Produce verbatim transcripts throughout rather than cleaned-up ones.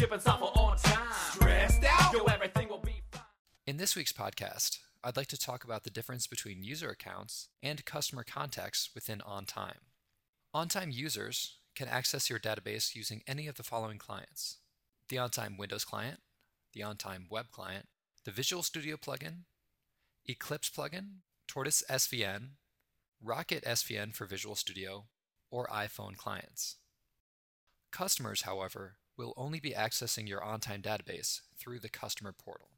shipping software on time. Stressed out? Yo, everything will be fine. In this week's podcast, I'd like to talk about the difference between user accounts and customer contacts within OnTime. OnTime users can access your database using any of the following clients: the OnTime Windows client, the OnTime web client, the Visual Studio plugin, Eclipse plugin, Tortoise S V N, Rocket S V N for Visual Studio, or iPhone clients. Customers, however, will only be accessing your OnTime database through the customer portal.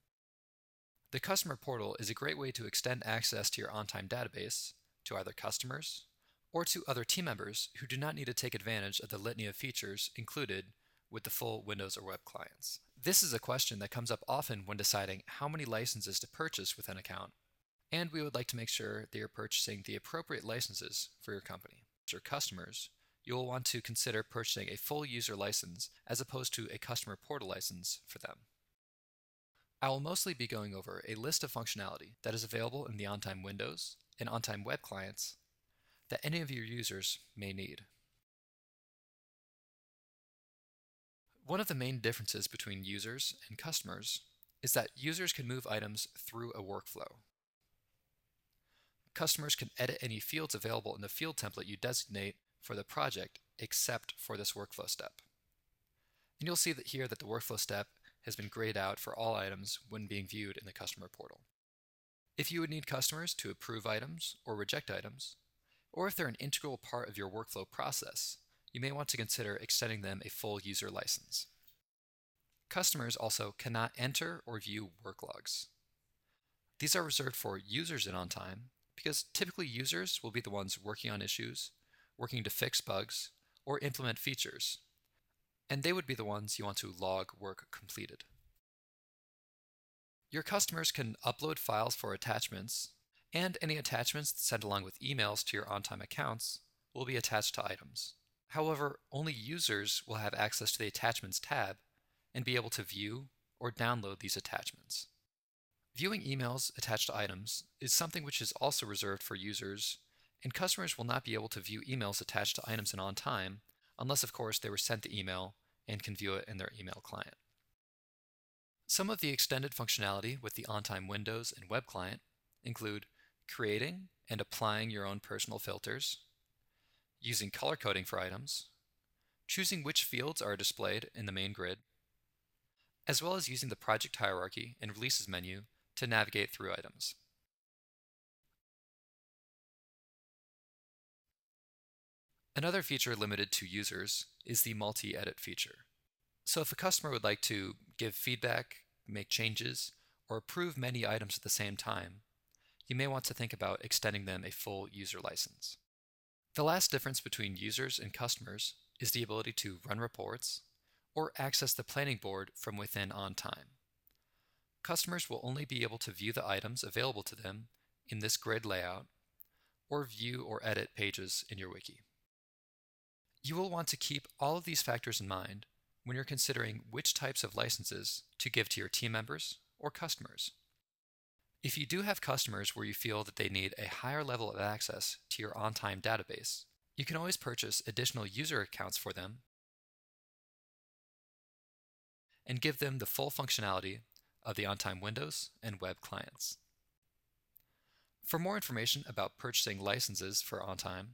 The customer portal is a great way to extend access to your OnTime database to either customers or to other team members who do not need to take advantage of the litany of features included with the full Windows or web clients. This is a question that comes up often when deciding how many licenses to purchase with an account, and we would like to make sure that you're purchasing the appropriate licenses for your company. For customers, you will want to consider purchasing a full user license as opposed to a customer portal license for them. I will mostly be going over a list of functionality that is available in the OnTime Windows and OnTime web clients that any of your users may need. One of the main differences between users and customers is that users can move items through a workflow. Customers can edit any fields available in the field template you designate for the project, except for this workflow step. And you'll see that here that the workflow step has been grayed out for all items when being viewed in the customer portal. If you would need customers to approve items or reject items, or if they're an integral part of your workflow process, you may want to consider extending them a full user license. Customers also cannot enter or view work logs. These are reserved for users in OnTime because typically users will be the ones working on issues, working to fix bugs, or implement features, and they would be the ones you want to log work completed. Your customers can upload files for attachments, and any attachments sent along with emails to your OnTime accounts will be attached to items. However, only users will have access to the Attachments tab and be able to view or download these attachments. Viewing emails attached to items is something which is also reserved for users, and customers will not be able to view emails attached to items in OnTime unless, of course, they were sent the email and can view it in their email client. Some of the extended functionality with the OnTime Windows and web client include creating and applying your own personal filters, using color coding for items, choosing which fields are displayed in the main grid, as well as using the project hierarchy and releases menu to navigate through items. Another feature limited to users is the multi-edit feature. So if a customer would like to give feedback, make changes, or approve many items at the same time, you may want to think about extending them a full user license. The last difference between users and customers is the ability to run reports or access the planning board from within OnTime. Customers will only be able to view the items available to them in this grid layout or view or edit pages in your wiki. You will want to keep all of these factors in mind when you're considering which types of licenses to give to your team members or customers. If you do have customers where you feel that they need a higher level of access to your OnTime database, you can always purchase additional user accounts for them and give them the full functionality of the OnTime Windows and web clients. For more information about purchasing licenses for OnTime,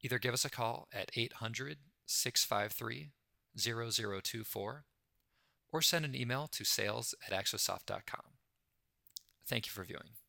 either give us a call at eight hundred, six five three, zero zero two four or send an email to sales at axosoft dot com. Thank you for viewing.